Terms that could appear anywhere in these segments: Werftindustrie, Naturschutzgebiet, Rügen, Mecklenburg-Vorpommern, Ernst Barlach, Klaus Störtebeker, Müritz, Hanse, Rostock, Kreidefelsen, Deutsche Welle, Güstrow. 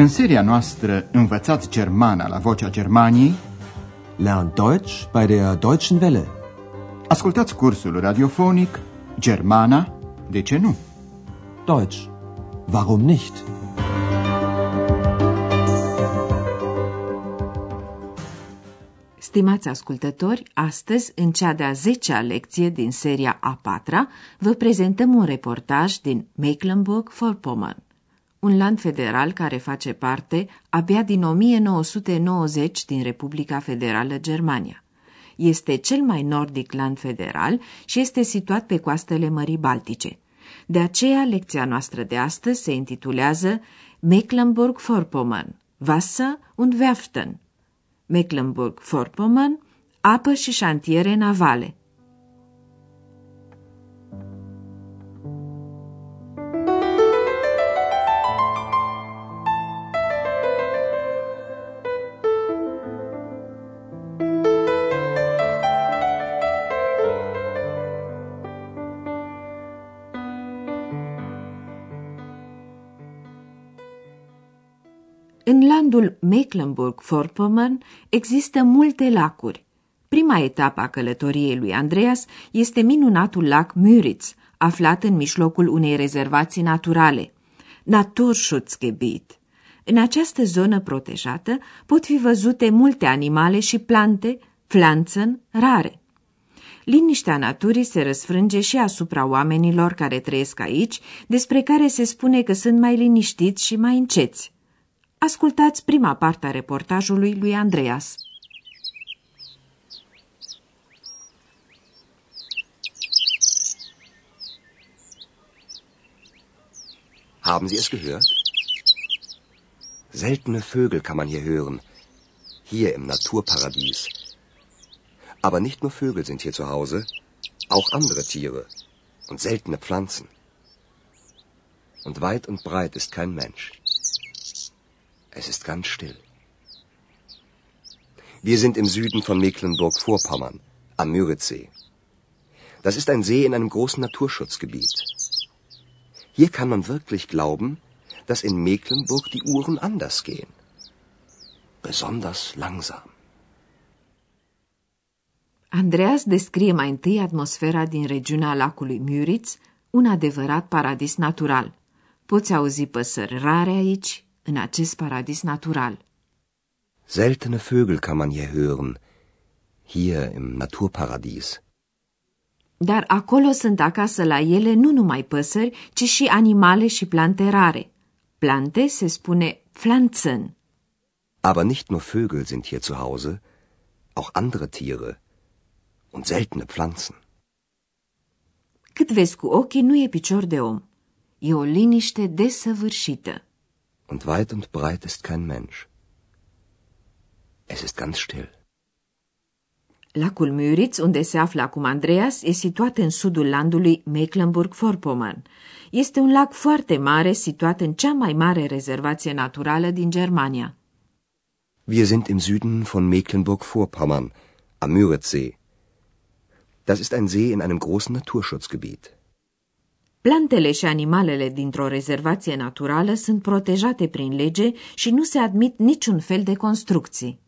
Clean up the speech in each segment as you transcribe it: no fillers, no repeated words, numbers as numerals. În seria noastră Învățați Germana la Vocea Germaniei, Lern Deutsch bei der Deutschen Welle. Ascultați cursul radiofonic Germana, de ce nu? Deutsch, warum nicht? Stimați ascultători, astăzi, în cea de-a 10-a lecție din seria a 4-a, vă prezentăm un reportaj din Mecklenburg-Vorpommern, un land federal care face parte abia din 1990 din Republica Federală Germania. Este cel mai nordic land federal și este situat pe coastele Mării Baltice. De aceea, lecția noastră de astăzi se intitulează Mecklenburg-Vorpommern, Wasser und Werften. Mecklenburg-Vorpommern, apă și șantiere navale. În landul Mecklenburg-Vorpommern există multe lacuri. Prima etapă a călătoriei lui Andreas este minunatul lac Müritz, aflat în mijlocul unei rezervații naturale, Naturschutzgebiet. În această zonă protejată pot fi văzute multe animale și plante, pflanzen rare. Liniștea naturii se răsfrânge și asupra oamenilor care trăiesc aici, despre care se spune că sunt mai liniștiți și mai înceți. Ascultați prima parte a reportajului lui Andreas. Haben Sie es gehört? Seltene Vögel kann man hier hören, hier im Naturparadies. Aber nicht nur Vögel sind hier zu Hause, auch andere Tiere und seltene Pflanzen. Und weit und breit ist kein Mensch. Es ist ganz still. Wir sind im Süden von Mecklenburg-Vorpommern, am Müritzsee. Das ist ein See in einem großen Naturschutzgebiet. Hier kann man wirklich glauben, dass in Mecklenburg die Uhren anders gehen. Besonders langsam. Andreas descrie mai întâi atmosfera din regiunea lacului Müritz, un adevărat paradis natural. Poți auzi păsări rare aici, în acest paradis natural. Seltene Vögel kann man hier hören, hier im Naturparadies. Dar acolo sunt acasă la ele nu numai păsări, ci și animale și plante rare. Plante se spune Pflanzen. Aber nicht nur Vögel sind hier zu Hause, auch andere Tiere und seltene Pflanzen. Cât vezi cu ochii, nu e picior de om. E o liniște desăvârșită. Und weit und breit ist kein Mensch. Es ist ganz still. Lacul Müritz, unde se află acum Andreas, e situat în sudul landului Mecklenburg-Vorpommern. Este un lac foarte mare, situat în cea mai mare rezervație naturală din Germania. Wir sind im Süden von Mecklenburg-Vorpommern, am Müritzsee. Das ist ein See in einem großen Naturschutzgebiet. Plantele și animalele dintr-o rezervație naturală sunt protejate prin lege și nu se admit niciun fel de construcții.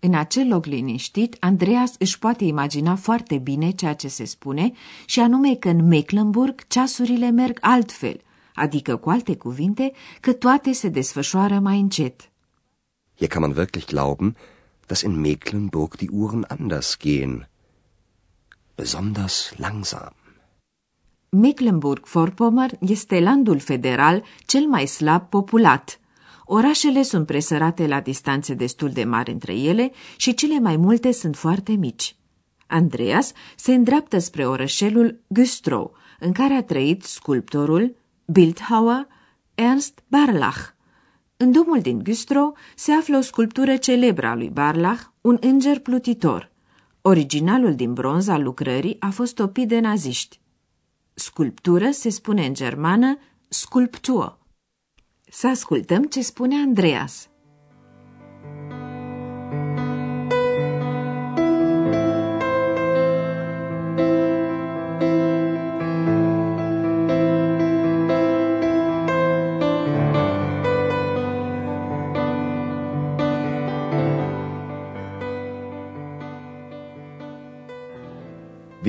În acel loc liniștit, Andreas își poate imagina foarte bine ceea ce se spune, și anume că în Mecklenburg ceasurile merg altfel, adică, cu alte cuvinte, că toate se desfășoară mai încet. Hier kann man wirklich glauben, dass in Mecklenburg die Uhren anders gehen. Besonders langsam. Mecklenburg-Vorpommern este landul federal cel mai slab populat. Orașele sunt presărate la distanțe destul de mari între ele și cele mai multe sunt foarte mici. Andreas se îndreaptă spre orășelul Güstrow, în care a trăit sculptorul, bildhauer Ernst Barlach. În domul din Güstrow se află o sculptură celebră a lui Barlach, un înger plutitor. Originalul din bronz al lucrării a fost topit de naziști. Sculptură se spune în germană Sculptur. Să ascultăm ce spune Andreas.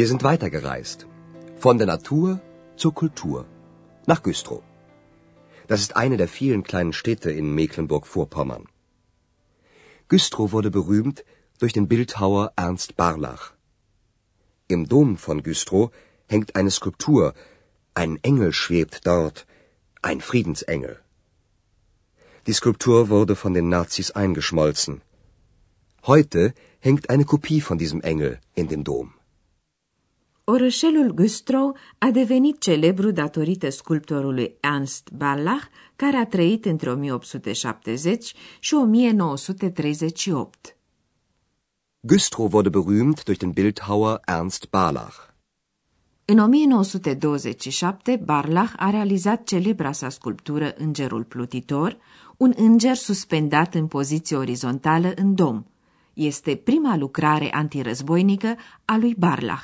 sind weitergereist. Von der Natur zur Kultur. Nach Güstrow. Das ist eine der vielen kleinen Städte in Mecklenburg-Vorpommern. Güstrow wurde berühmt durch den Bildhauer Ernst Barlach. Im Dom von Güstrow hängt eine Skulptur. Ein Engel schwebt dort, ein Friedensengel. Die Skulptur wurde von den Nazis eingeschmolzen. Heute hängt eine copie von diesem Engel in dem Dom. Orășelul Güstrow a devenit celebru datorită sculptorului Ernst Barlach, care a trăit între 1870 și 1938. Güstrow wurde berühmt durch den Bildhauer Ernst Barlach. În 1927, Barlach a realizat celebra sa sculptură Îngerul Plutitor, un înger suspendat în poziție orizontală în dom. Este prima lucrare antirăzboinică a lui Barlach.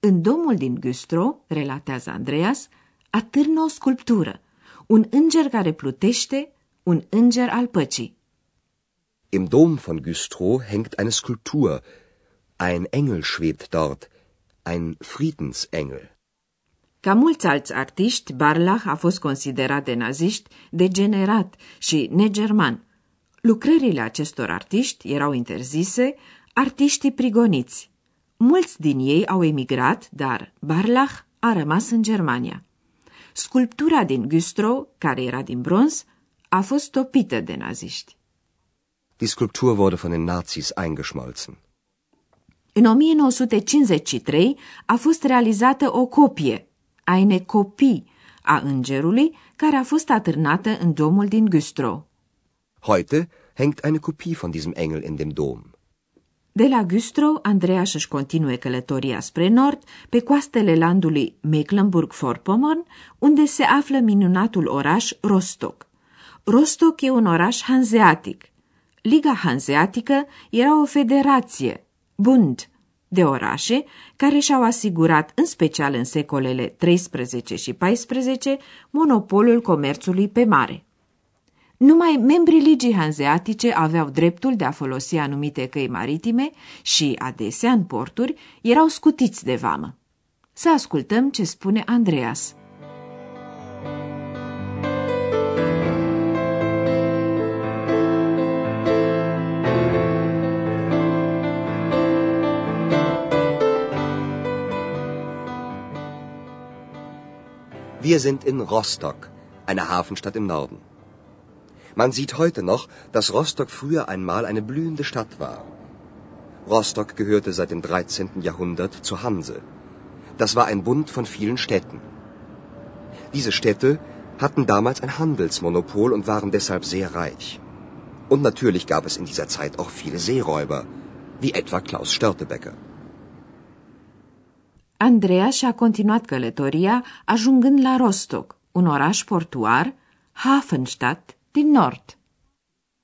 În domul din Güstrow, relatează Andreas, atârnă o sculptură, un înger care plutește, un înger al păcii. Im Dom von Güstrow hängt eine Skulptur. Ein Engel schwebt dort, ein Friedensengel. Ca mulți alți artiști, Barlach a fost considerat de naziști degenerat și negerman. Lucrările acestor artiști erau interzise, artiștii prigoniți. Mulți din ei au emigrat, dar Barlach a rămas în Germania. Sculptura din Güstrow, care era din bronz, a fost topită de naziști. Die Skulptur wurde von den Nazis eingeschmolzen. În 1953 a fost realizată o copie, eine Kopie, a îngerului, care a fost atârnată în domul din Güstrow. Heute hängt eine Kopie von diesem Engel in dem Dom. De la Güstrow, Andreas își continue călătoria spre nord, pe coastele landului Mecklenburg-Vorpommern, unde se află minunatul oraș Rostock. Rostock e un oraș hanseatic. Liga Hanseatică era o federație, Bund, de orașe, care și-au asigurat, în special în secolele 13 și 14, monopolul comerțului pe mare. Numai membrii Ligii Hanseatice aveau dreptul de a folosi anumite căi maritime și, adesea, în porturi, erau scutiți de vamă. Să ascultăm ce spune Andreas. Wir sind in Rostock, einer Hafenstadt im Norden. Man sieht heute noch, dass Rostock früher einmal eine blühende Stadt war. Rostock gehörte seit dem 13. Jahrhundert zur Hanse. Das war ein Bund von vielen Städten. Diese Städte hatten damals ein Handelsmonopol und waren deshalb sehr reich. Und natürlich gab es in dieser Zeit auch viele Seeräuber, wie etwa Klaus Störtebeker. Andreas și-a continuat călătoria, ajungând la Rostock, un oraș portuar, Hafenstadt, din nord.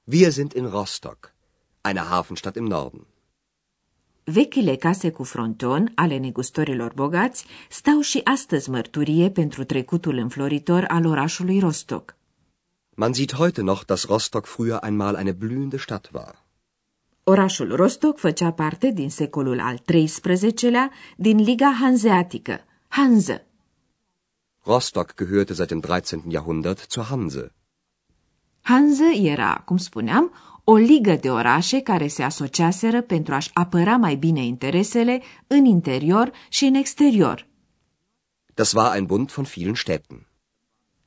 Wir sind in Rostock, eine Hafenstadt im Norden. Vechile case cu fronton ale negustorilor bogați stau și astăzi mărturie pentru trecutul înfloritor al orașului Rostock. Man sieht heute noch, dass Rostock früher einmal eine blühende Stadt war. Orașul Rostock făcea parte din secolul al XIII-lea din Liga Hanseatică, Hanse. Rostock gehörte seit dem 13. Jahrhundert zur Hanse. Hanse era, cum spuneam, o ligă de orașe care se asociaseră pentru a-și apăra mai bine interesele în interior și în exterior. Das war ein Bund von vielen Städten.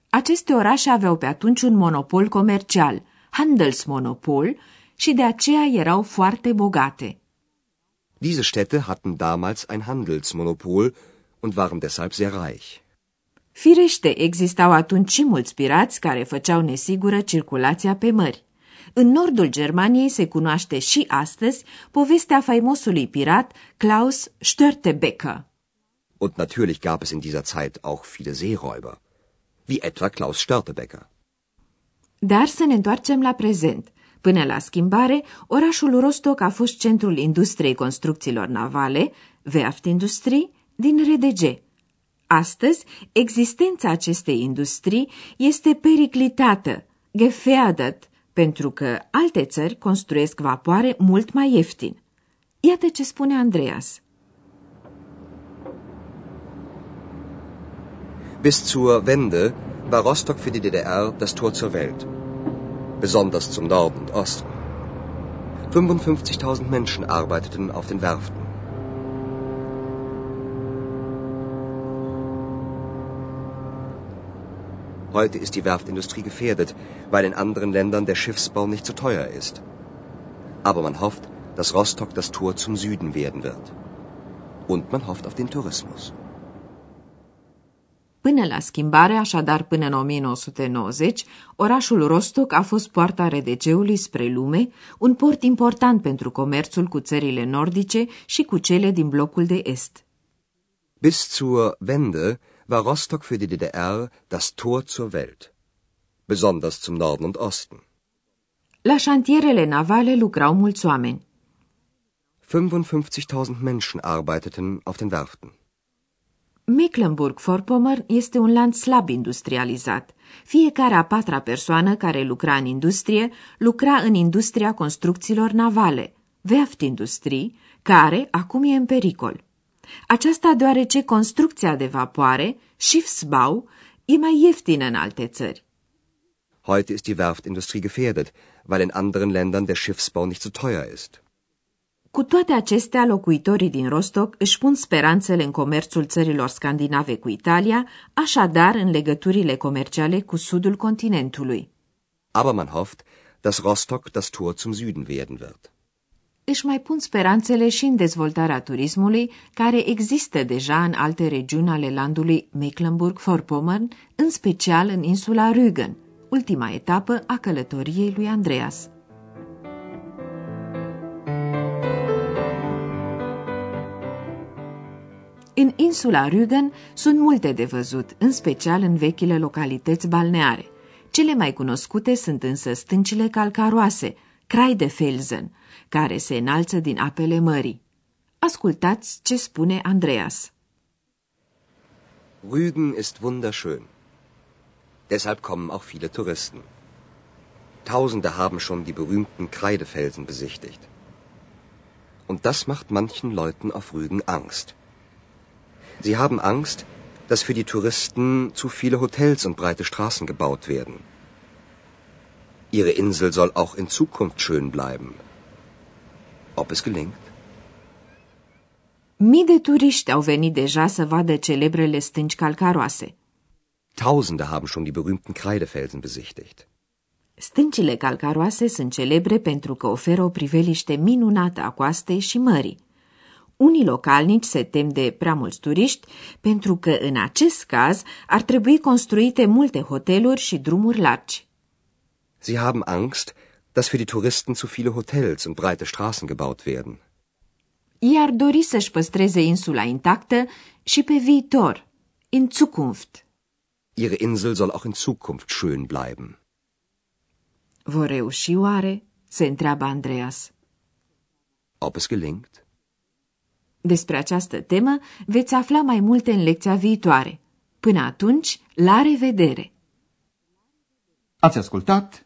Aceste orașe aveau pe atunci un monopol comercial, Handelsmonopol, și de aceea erau foarte bogate. Diese Städte hatten damals ein Handelsmonopol und waren deshalb sehr reich. Firește, existau atunci și mulți pirați care făceau nesigură circulația pe mări. În nordul Germaniei se cunoaște și astăzi povestea faimosului pirat Klaus Störtebeker. Und natürlich gab es in dieser Zeit auch viele Seeräuber, wie etwa Klaus Störtebeker. Dar să ne întoarcem la prezent. Până la schimbare, orașul Rostock a fost centrul industriei construcțiilor navale, Werftindustrie, din RDG. Astăzi, existența acestei industrii este periclitată, gefährdet, pentru că alte țări construiesc vapoare mult mai ieftin. Iată ce spune Andreas. Bis zur Wende war Rostock für die DDR das Tor zur Welt, besonders zum Norden und Osten. 55.000 Menschen arbeiteten auf den Werften. Heute ist die Werftindustrie gefährdet, weil in anderen Ländern der Schiffsbau nicht so teuer ist. Aber man hofft, dass Rostock das Tor zum Süden werden wird. Und man hofft auf den Tourismus. Până la schimbare, așadar până în 1990, orașul Rostock a fost poarta RDG-ului spre lume, un port important pentru comerțul cu țările nordice și cu cele din blocul de est. Bis zur Wende war Rostock für die DDR das Tor zur Welt, besonders zum Norden und Osten. La șantierele navale lucrau mulți oameni. 55.000 Menschen arbeiteten auf den Werften. Mecklenburg-Vorpommern este un land slab industrializat. Fiecare a patra persoană care lucra în industrie, lucra în industria construcțiilor navale, Werftindustrie, care acum e în pericol. Aceasta deoarece construcția de vapoare, Schiffsbau, e mai ieftină în alte țări. Heute ist die Werftindustrie gefährdet, weil in anderen Ländern der Schiffsbau nicht so teuer ist. Cu toate acestea, locuitorii din Rostock își pun speranțele în comerțul țărilor scandinave cu Italia, așadar în legăturile comerciale cu sudul continentului. Aber man hofft, dass Rostock das Tor zum Süden werden wird. Își mai pun speranțele și în dezvoltarea turismului, care există deja în alte regiuni ale landului Mecklenburg-Vorpommern, în special în insula Rügen, ultima etapă a călătoriei lui Andreas. În insula Rügen sunt multe de văzut, în special în vechile localități balneare. Cele mai cunoscute sunt însă stâncile calcaroase, Kreidefelsen, care se înalță din apele mării. Ascultați ce spune Andreas. Rügen ist wunderschön. Deshalb kommen auch viele Touristen. Tausende haben schon die berühmten Kreidefelsen besichtigt. Und das macht manchen Leuten auf Rügen Angst. Sie haben Angst, dass für die Touristen zu viele Hotels und breite Straßen gebaut werden. Ihre Insel soll auch in Zukunft schön bleiben. Ob es gelingt? Mii de turiști au venit deja să vadă celebrele stânci calcaroase. Tausende haben schon die berühmten Kreidefelsen besichtigt. Stâncile calcaroase sunt celebre pentru că oferă o priveliște minunată a coastei și mării. Unii localnici se tem de prea mulți turiști, pentru că, în acest caz, ar trebui construite multe hoteluri și drumuri largi. Sie haben Angst, dass für die Touristen zu viele Hotels und breite Straßen gebaut werden. Ei ar dori să-și păstreze insula intactă și pe viitor, in Zukunft. Ihre Insel soll auch in Zukunft schön bleiben. Vor reuși oare? Se întreabă Andreas. Ob es gelingt? Despre această temă veți afla mai multe în lecția viitoare. Până atunci, la revedere! Ați ascultat